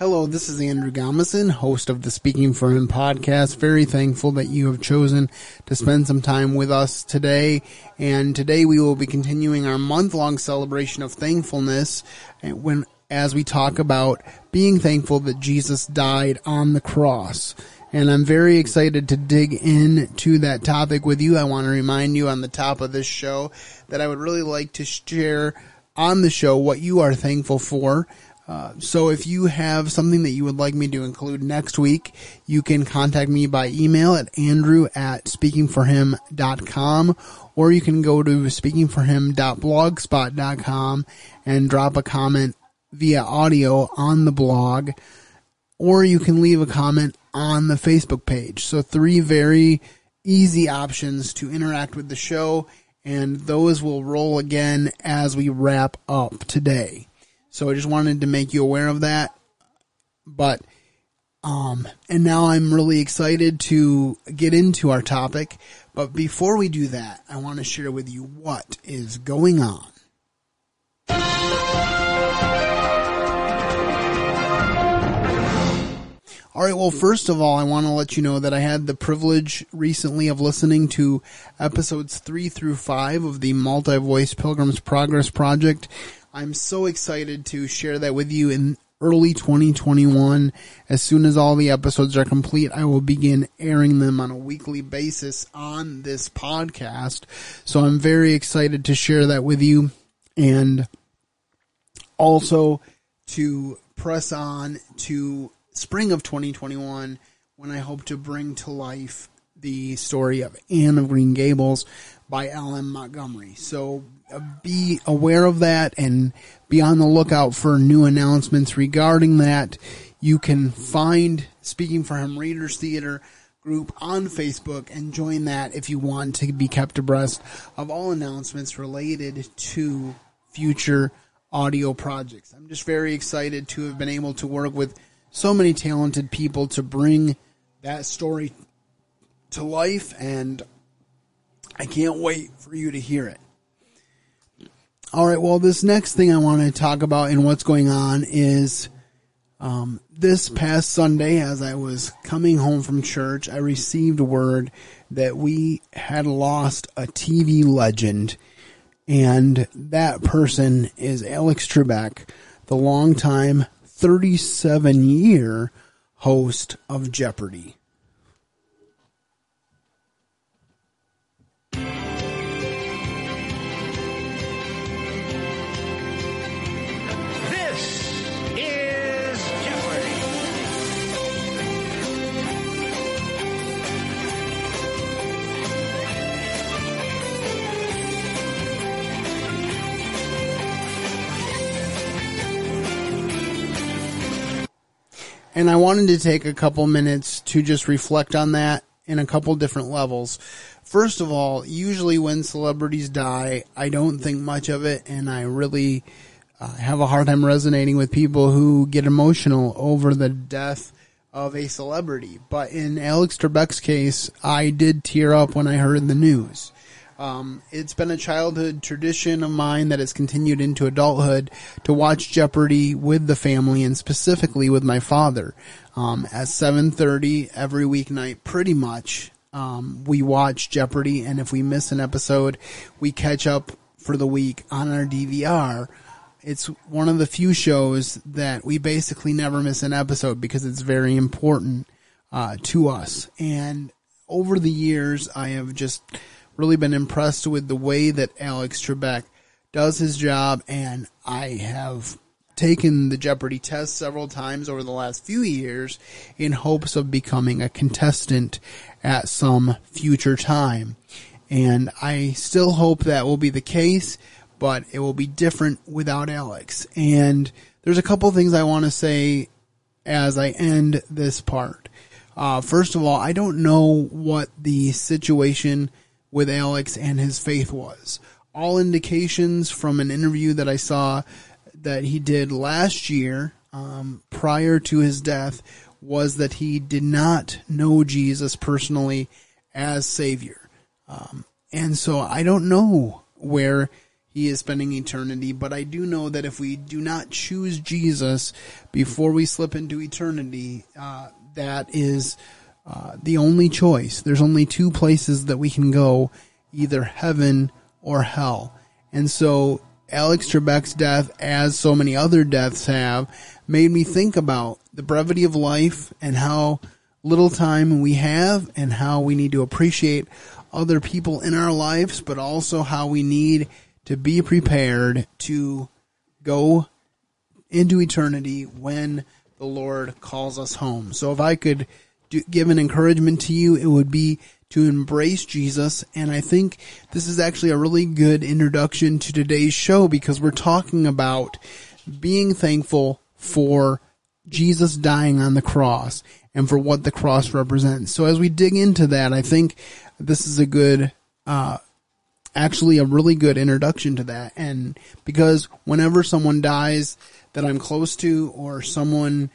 Hello, this is Andrew Gomeson, host of the Speaking for Him podcast. Very thankful that you have chosen to spend some time with us today. And today we will be continuing our month-long celebration of thankfulness as we talk about being thankful that Jesus died on the cross. And I'm very excited to dig into that topic with you. I want to remind you on the top of this show that I would really like to share on the show what you are thankful for. So if you have something that you would like me to include next week, you can contact me by email at andrew@speakingforhim.com, or you can go to speakingforhim.blogspot.com and drop a comment via audio on the blog, or you can leave a comment on the Facebook page. So three very easy options to interact with the show, and those will roll again as we wrap up today. So I just wanted to make you aware of that. But, and now I'm really excited to get into our topic. But before we do that, I want to share with you what is going on. All right, well, first of all, I want to let you know that I had the privilege recently of listening to episodes 3 through 5 of the Multi-Voice Pilgrim's Progress Project. I'm so excited to share that with you in early 2021. As soon as all the episodes are complete, I will begin airing them on a weekly basis on this podcast. So I'm very excited to share that with you and also to press on to spring of 2021 when I hope to bring to life the story of Anne of Green Gables by L.M. Montgomery. So be aware of that and be on the lookout for new announcements regarding that. You can find Speaking for Him Readers Theater group on Facebook and join that if you want to be kept abreast of all announcements related to future audio projects. I'm just very excited to have been able to work with so many talented people to bring that story to life, and I can't wait for you to hear it. All right, well, this next thing I want to talk about and what's going on is this past Sunday, as I was coming home from church, I received word that we had lost a TV legend, and that person is Alex Trebek, the longtime 37-year host of Jeopardy. And I wanted to take a couple minutes to just reflect on that in a couple different levels. First of all, usually when celebrities die, I don't think much of it, and I really have a hard time resonating with people who get emotional over the death of a celebrity. But in Alex Trebek's case, I did tear up when I heard the news. It's been a childhood tradition of mine that has continued into adulthood to watch Jeopardy with the family and specifically with my father. At 7:30 every weeknight, pretty much, we watch Jeopardy, and if we miss an episode, we catch up for the week on our DVR. It's one of the few shows that we basically never miss an episode because it's very important to us. And over the years, I have just really been impressed with the way that Alex Trebek does his job, and I have taken the Jeopardy test several times over the last few years in hopes of becoming a contestant at some future time. And I still hope that will be the case, but it will be different without Alex. And there's a couple things I want to say as I end this part. First of all, I don't know what the situation with Alex and his faith was. All indications from an interview that I saw that he did last year, prior to his death, was that he did not know Jesus personally as Savior. And so I don't know where he is spending eternity. But I do know that if we do not choose Jesus before we slip into eternity, that is the only choice. There's only two places that we can go, either heaven or hell. And so Alex Trebek's death, as so many other deaths have, made me think about the brevity of life and how little time we have and how we need to appreciate other people in our lives, but also how we need to be prepared to go into eternity when the Lord calls us home. So if I could give an encouragement to you, it would be to embrace Jesus. And I think this is actually a really good introduction to today's show, because we're talking about being thankful for Jesus dying on the cross and for what the cross represents. So as we dig into that, I think this is a good, actually a really good introduction to that. And because whenever someone dies that I'm close to, or someone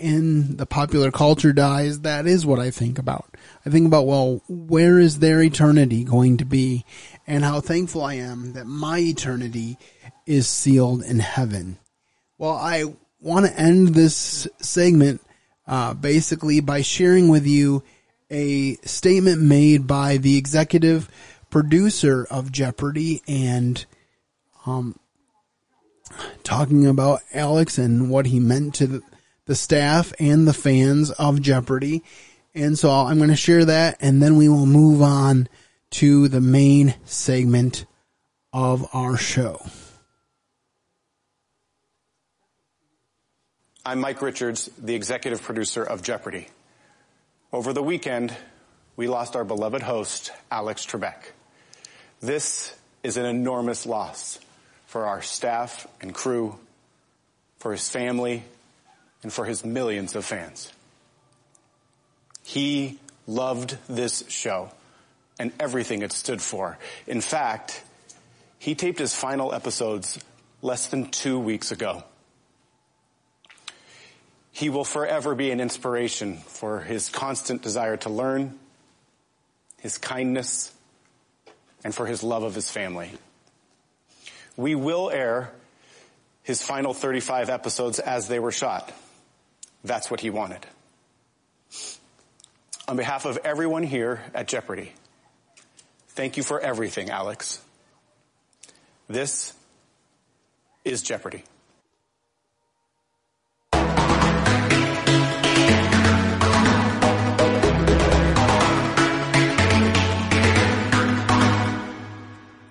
in the popular culture dies, that is what I think about. I think about, well, where is their eternity going to be, and how thankful I am that my eternity is sealed in heaven. Well, I want to end this segment basically by sharing with you a statement made by the executive producer of Jeopardy, and talking about Alex and what he meant to the staff and the fans of Jeopardy. And so I'm going to share that, and then we will move on to the main segment of our show. I'm Mike Richards, the executive producer of Jeopardy. Over the weekend, we lost our beloved host, Alex Trebek. This is an enormous loss for our staff and crew, for his family, and for his millions of fans. He loved this show and everything it stood for. In fact, he taped his final episodes less than 2 weeks ago. He will forever be an inspiration for his constant desire to learn, his kindness, and for his love of his family. We will air his final 35 episodes as they were shot. That's what he wanted. On behalf of everyone here at Jeopardy, thank you for everything, Alex. This is Jeopardy.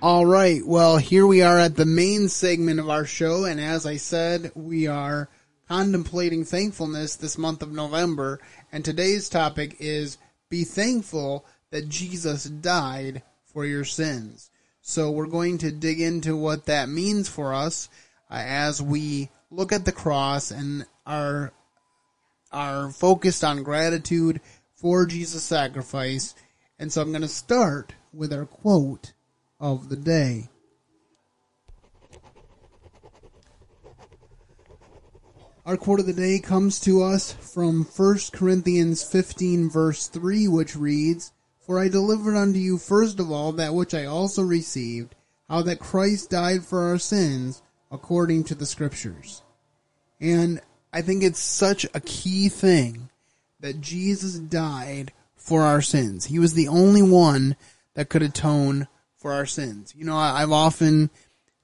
All right, well, here we are at the main segment of our show, and as I said, we are contemplating thankfulness this month of November, and today's topic is be thankful that Jesus died for your sins. So we're going to dig into what that means for us as we look at the cross and are focused on gratitude for Jesus' sacrifice. And so I'm going to start with our quote of the day. Our quote of the day comes to us from 1 Corinthians 15 verse 3, which reads, "For I delivered unto you first of all that which I also received, how that Christ died for our sins according to the Scriptures." And I think it's such a key thing that Jesus died for our sins. He was the only one that could atone for our sins. You know, I've often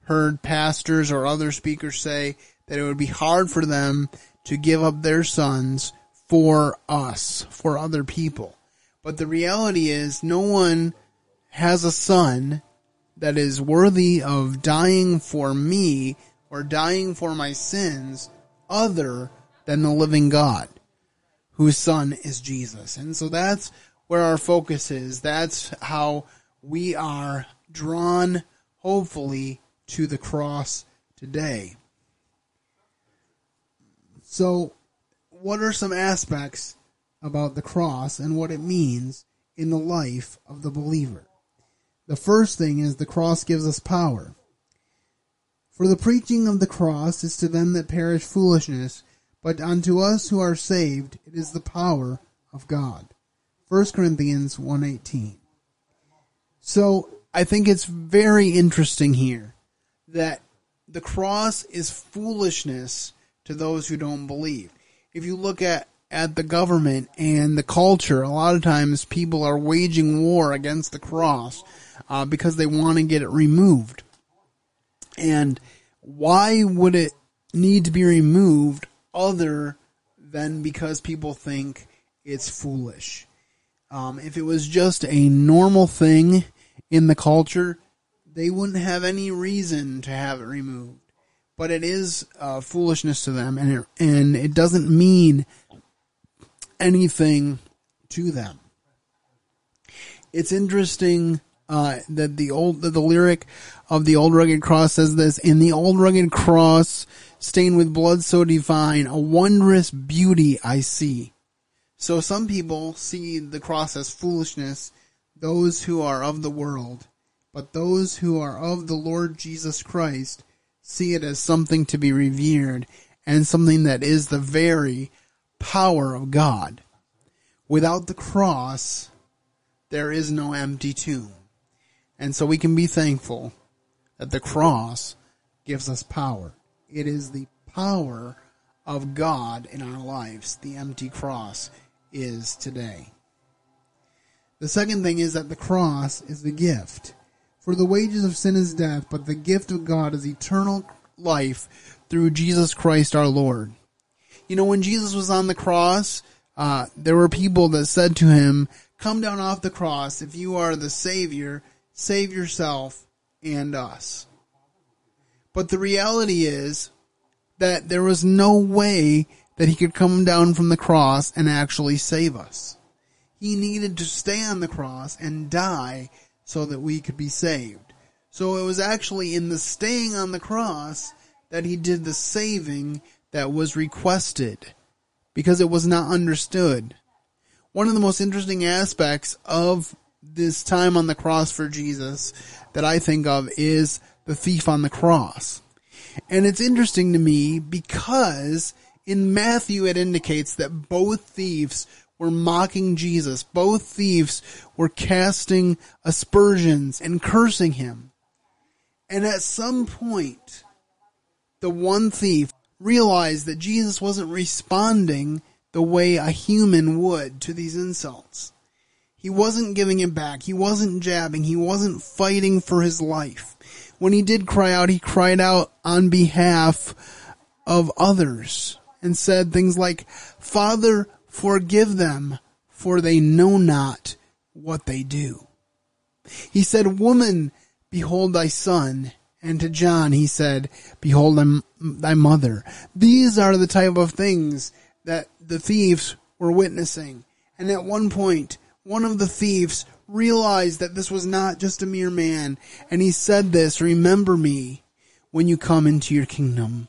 heard pastors or other speakers say that it would be hard for them to give up their sons for us, for other people. But the reality is, no one has a son that is worthy of dying for me or dying for my sins other than the living God, whose son is Jesus. And so that's where our focus is. That's how we are drawn, hopefully, to the cross today. So, what are some aspects about the cross and what it means in the life of the believer? The first thing is the cross gives us power. "For the preaching of the cross is to them that perish foolishness, but unto us who are saved it is the power of God." 1 Corinthians 1:18. So, I think it's very interesting here that the cross is foolishness to those who don't believe. If you look at the government and the culture, a lot of times people are waging war against the cross because they want to get it removed. And why would it need to be removed other than because people think it's foolish? If it was just a normal thing in the culture, they wouldn't have any reason to have it removed. But it is foolishness to them, and it doesn't mean anything to them. It's interesting that the lyric of the old rugged cross says this: "In the old rugged cross, stained with blood so divine, a wondrous beauty I see." So some people see the cross as foolishness, those who are of the world, but those who are of the Lord Jesus Christ see it as something to be revered and something that is the very power of God. Without the cross, there is no empty tomb. And so we can be thankful that the cross gives us power. It is the power of God in our lives. The empty cross is today. The second thing is that the cross is the gift. For the wages of sin is death, but the gift of God is eternal life through Jesus Christ our Lord. You know, when Jesus was on the cross, there were people that said to him, "Come down off the cross. If you are the Savior, save yourself and us." But the reality is that there was no way that he could come down from the cross and actually save us. He needed to stay on the cross and die so that we could be saved. So it was actually in the staying on the cross that he did the saving that was requested, because it was not understood. One of the most interesting aspects of this time on the cross for Jesus that I think of is the thief on the cross. And it's interesting to me because in Matthew it indicates that both thieves were mocking Jesus. Both thieves were casting aspersions and cursing him. And at some point, the one thief realized that Jesus wasn't responding the way a human would to these insults. He wasn't giving it back. He wasn't jabbing. He wasn't fighting for his life. When he did cry out, he cried out on behalf of others and said things like, "Father, forgive them, for they know not what they do." He said, "Woman, behold thy son." And to John he said, "Behold thy mother." These are the type of things that the thieves were witnessing. And at one point, one of the thieves realized that this was not just a mere man, and he said this, "Remember me when you come into your kingdom."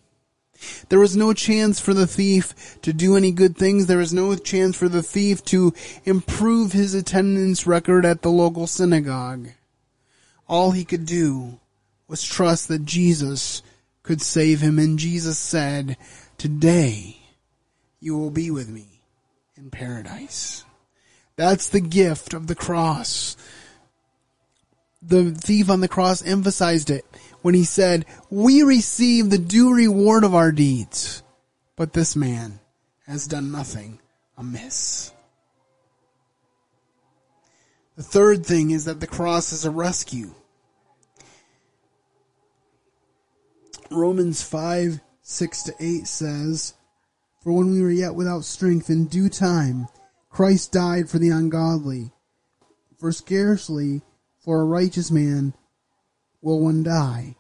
There was no chance for the thief to do any good things. There was no chance for the thief to improve his attendance record at the local synagogue. All he could do was trust that Jesus could save him, and Jesus said, "Today you will be with me in paradise." That's the gift of the cross. The thief on the cross emphasized it when he said, "We receive the due reward of our deeds, but this man has done nothing amiss." The third thing is that the cross is a rescue. Romans 5:6-8 says, "For when we were yet without strength, in due time, Christ died for the ungodly. For scarcely for a righteous man will one die,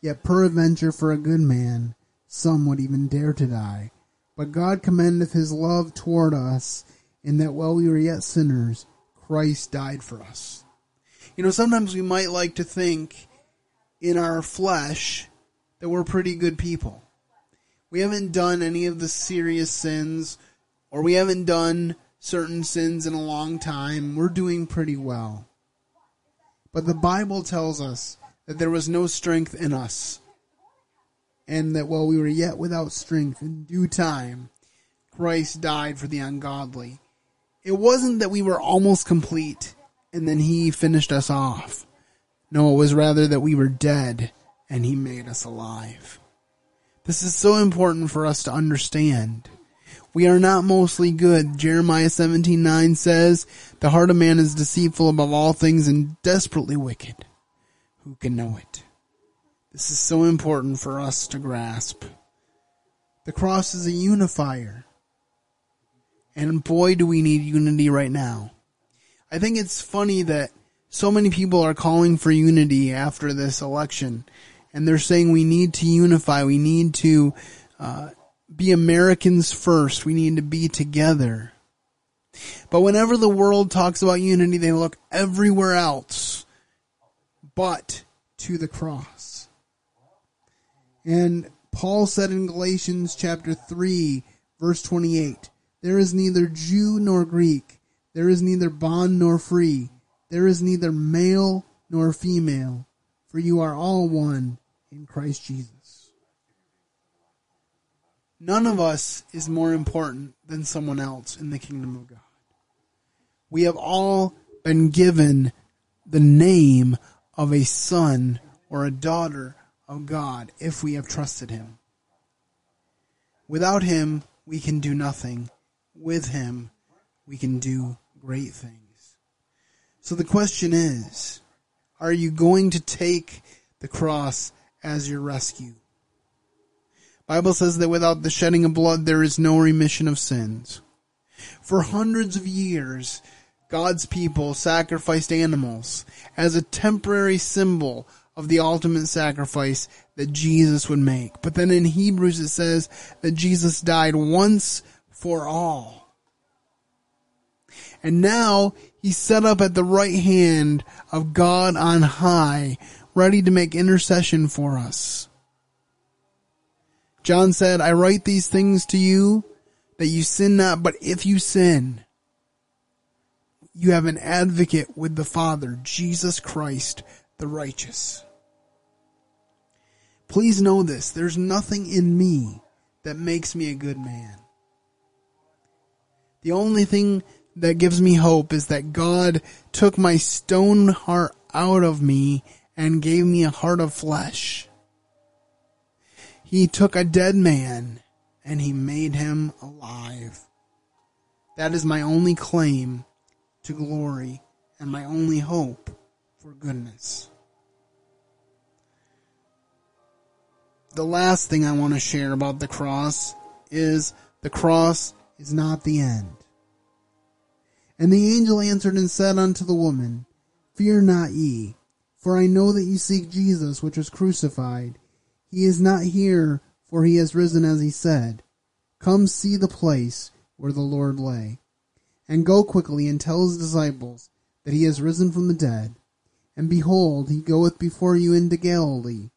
yet peradventure for a good man some would even dare to die. But God commendeth his love toward us, in that while we were yet sinners, Christ died for us." You know, sometimes we might like to think in our flesh that we're pretty good people. We haven't done any of the serious sins, or we haven't done certain sins in a long time. We're doing pretty well. But the Bible tells us that there was no strength in us, and that while we were yet without strength, in due time, Christ died for the ungodly. It wasn't that we were almost complete and then he finished us off. No, it was rather that we were dead and he made us alive. This is so important for us to understand. We are not mostly good. Jeremiah 17:9 says, "The heart of man is deceitful above all things and desperately wicked. Who can know it?" This is so important for us to grasp. The cross is a unifier. And boy, do we need unity right now. I think it's funny that so many people are calling for unity after this election. And they're saying we need to unify. We need to be Americans first. We need to be together. But whenever the world talks about unity, they look everywhere else but to the cross. And Paul said in Galatians chapter 3, verse 28, "There is neither Jew nor Greek. There is neither bond nor free. There is neither male nor female. For you are all one in Christ Jesus." None of us is more important than someone else in the kingdom of God. We have all been given the name of a son or a daughter of God if we have trusted him. Without him, we can do nothing. With him, we can do great things. So the question is, are you going to take the cross as your rescue? Bible says that without the shedding of blood, there is no remission of sins. For hundreds of years, God's people sacrificed animals as a temporary symbol of the ultimate sacrifice that Jesus would make. But then in Hebrews it says that Jesus died once for all. And now he's set up at the right hand of God on high, ready to make intercession for us. John said, "I write these things to you that you sin not, but if you sin, you have an advocate with the Father, Jesus Christ, the righteous." Please know this, there's nothing in me that makes me a good man. The only thing that gives me hope is that God took my stone heart out of me and gave me a heart of flesh. He took a dead man and he made him alive. That is my only claim to glory and my only hope for goodness. The last thing I want to share about the cross is the cross is not the end. And the angel answered and said unto the woman, "Fear not ye, for I know that ye seek Jesus, which was crucified. He is not here, for he has risen as he said. Come see the place where the Lord lay. And go quickly and tell his disciples that he has risen from the dead. And behold, he goeth before you into Galilee.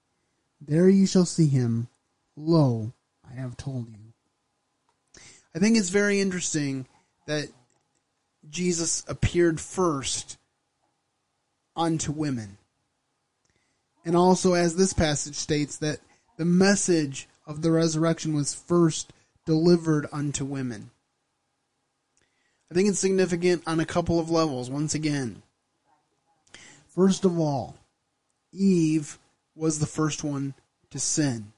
There you shall see him. Lo, I have told you." I think it's very interesting that Jesus appeared first unto women. And also, as this passage states, that the message of the resurrection was first delivered unto women. I think it's significant on a couple of levels, once again. First of all, Eve was the first one to sin.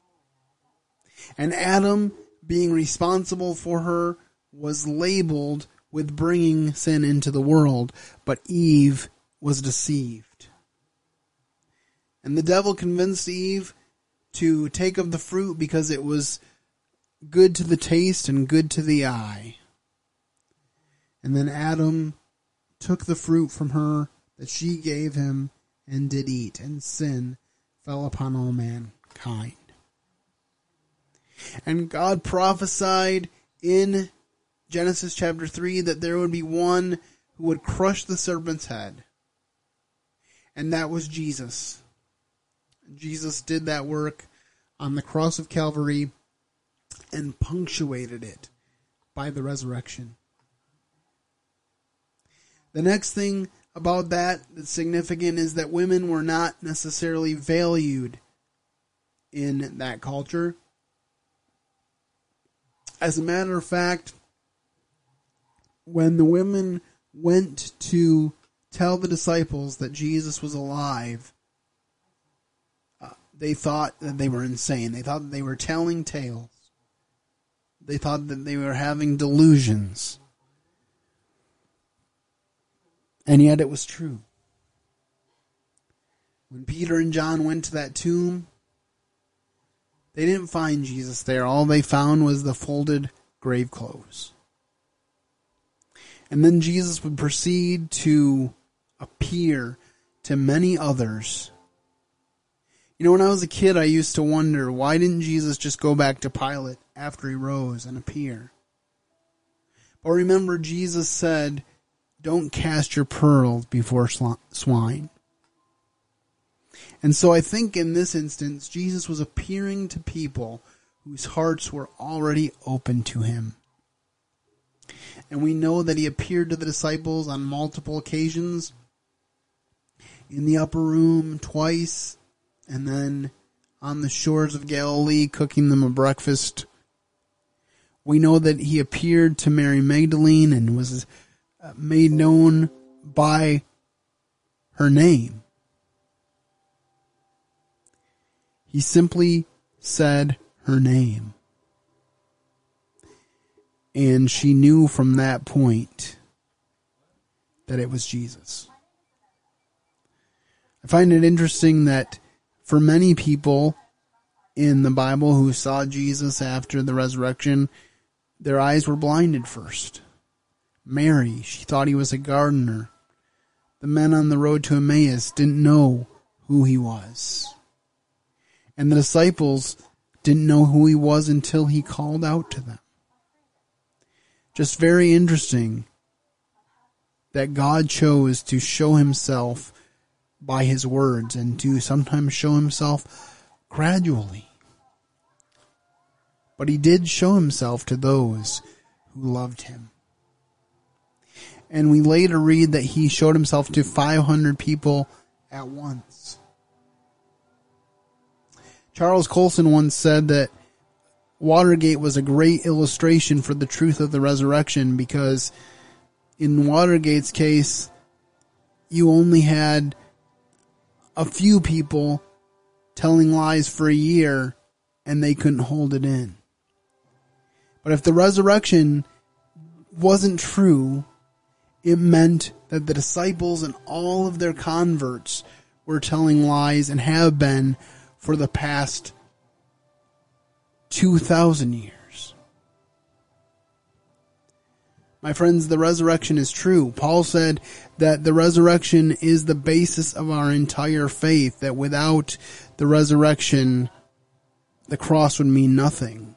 And Adam, being responsible for her, was labeled with bringing sin into the world, but Eve was deceived. And the devil convinced Eve to take of the fruit because it was good to the taste and good to the eye. And then Adam took the fruit from her that she gave him and did eat, and sin fell upon all mankind. And God prophesied in Genesis chapter 3 that there would be one who would crush the serpent's head. And that was Jesus. Jesus did that work on the cross of Calvary and punctuated it by the resurrection. The next thing about that that's significant is that women were not necessarily valued in that culture. As a matter of fact, when the women went to tell the disciples that Jesus was alive, They thought that they were insane. They thought that they were telling tales. They thought that they were having delusions. And yet it was true. When Peter and John went to that tomb, they didn't find Jesus there. All they found was the folded grave clothes. And then Jesus would proceed to appear to many others. You know, when I was a kid, I used to wonder, why didn't Jesus just go back to Pilate after he rose and appear? But remember, Jesus said, don't cast your pearls before swine. And so I think in this instance, Jesus was appearing to people whose hearts were already open to him. And we know that he appeared to the disciples on multiple occasions, in the upper room twice, and then on the shores of Galilee, cooking them a breakfast. We know that he appeared to Mary Magdalene and was made known by her name. He simply said her name. And she knew from that point that it was Jesus. I find it interesting that for many people in the Bible who saw Jesus after the resurrection, their eyes were blinded first. Mary, she thought he was a gardener. The men on the road to Emmaus didn't know who he was. And the disciples didn't know who he was until he called out to them. Just very interesting that God chose to show himself by his words and to sometimes show himself gradually. But he did show himself to those who loved him. And we later read that he showed himself to 500 people at once. Charles Colson once said that Watergate was a great illustration for the truth of the resurrection, because in Watergate's case, you only had a few people telling lies for a year and they couldn't hold it in. But if the resurrection wasn't true, it meant that the disciples and all of their converts were telling lies and have been for the past 2,000 years. My friends, the resurrection is true. Paul said that the resurrection is the basis of our entire faith, that without the resurrection, the cross would mean nothing.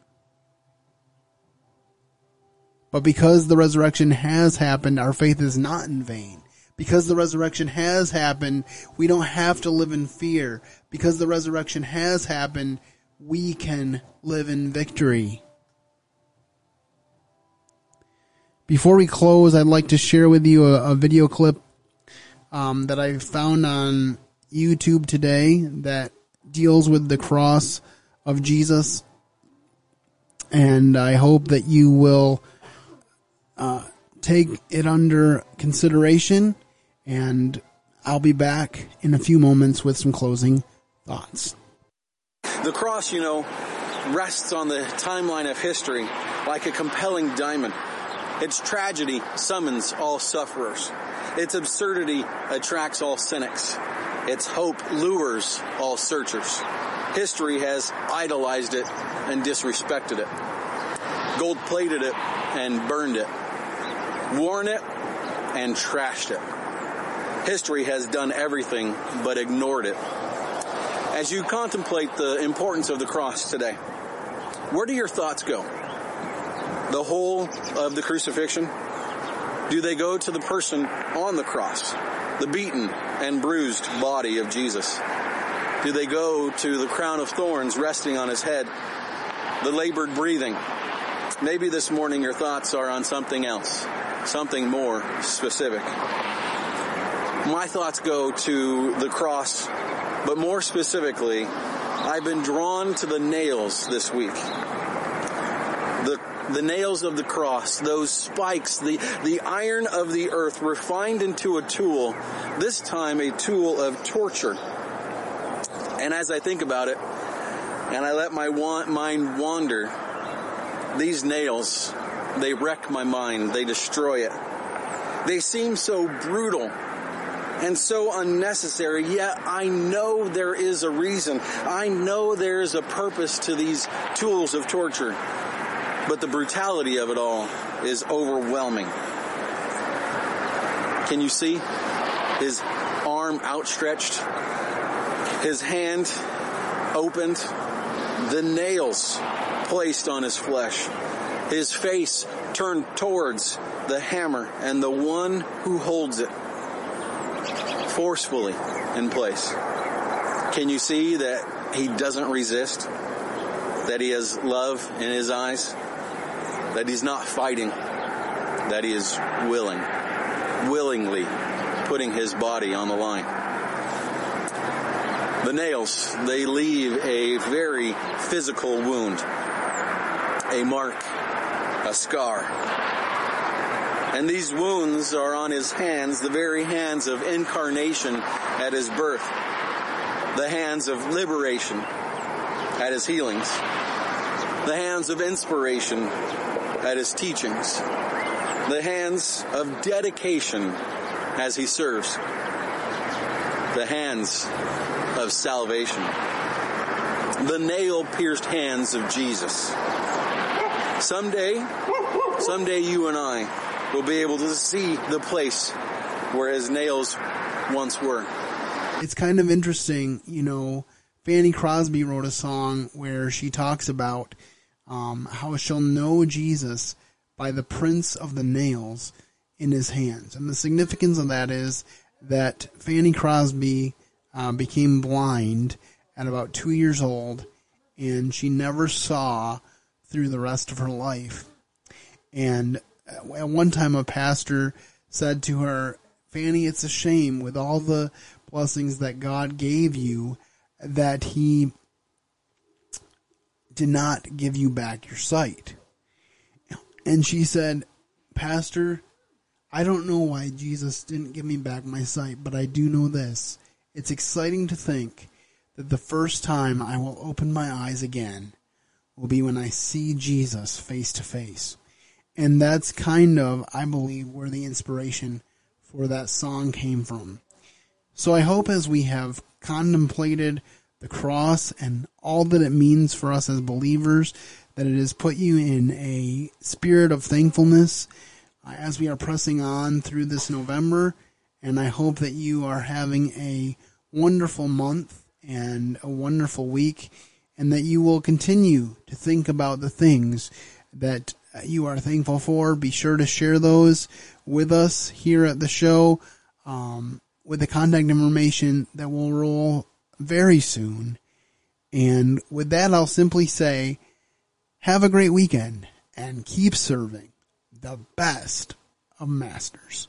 But because the resurrection has happened, our faith is not in vain. Because the resurrection has happened, we don't have to live in fear. Because the resurrection has happened, we can live in victory. Before we close, I'd like to share with you a video clip that I found on YouTube today that deals with the cross of Jesus. And I hope that you will take it under consideration. And I'll be back in a few moments with some closing thoughts. The cross, you know, rests on the timeline of history like a compelling diamond. Its tragedy summons all sufferers. Its absurdity attracts all cynics. Its hope lures all searchers. History has idolized it and disrespected it. Gold-plated it and burned it. Worn it and trashed it. History has done everything but ignored it. As you contemplate the importance of the cross today, where do your thoughts go? The whole of the crucifixion? Do they go to the person on the cross, the beaten and bruised body of Jesus? Do they go to the crown of thorns resting on his head, the labored breathing? Maybe this morning your thoughts are on something else, something more specific. My thoughts go to the cross, but more specifically, I've been drawn to the nails this week. The nails of the cross, those spikes, the iron of the earth refined into a tool, this time a tool of torture. And as I think about it, and I let my mind wander, these nails, they wreck my mind. They destroy it. They seem so brutal and so unnecessary, yet I know there is a reason. I know there is a purpose to these tools of torture. But the brutality of it all is overwhelming. Can you see his arm outstretched, his hand opened, the nails placed on his flesh, his face turned towards the hammer and the one who holds it forcefully in place? Can you see that he doesn't resist? That he has love in his eyes? That he's not fighting? That he is willingly putting his body on the line. The nails, they leave a very physical wound, a mark, a scar. And these wounds are on his hands, the very hands of incarnation at his birth, the hands of liberation at his healings, the hands of inspiration at his teachings, the hands of dedication as he serves, the hands of salvation, the nail-pierced hands of Jesus. Someday you and I will be able to see the place where his nails once were. It's kind of interesting, you know, Fanny Crosby wrote a song where she talks about how she'll know Jesus by the prints of the nails in his hands. And the significance of that is that Fanny Crosby became blind at about 2 years old, and she never saw through the rest of her life. And at one time a pastor said to her, "Fanny, it's a shame with all the blessings that God gave you that he did not give you back your sight." And she said, "Pastor, I don't know why Jesus didn't give me back my sight, but I do know this. It's exciting to think that the first time I will open my eyes again will be when I see Jesus face to face." And that's kind of, I believe, where the inspiration for that song came from. So I hope as we have contemplated the cross and all that it means for us as believers, that it has put you in a spirit of thankfulness as we are pressing on through this November. And I hope that you are having a wonderful month and a wonderful week, and that you will continue to think about the things that you are thankful for. Be sure to share those with us here at the show with the contact information that will roll very soon. And with that, I'll simply say, have a great weekend and keep serving the best of masters.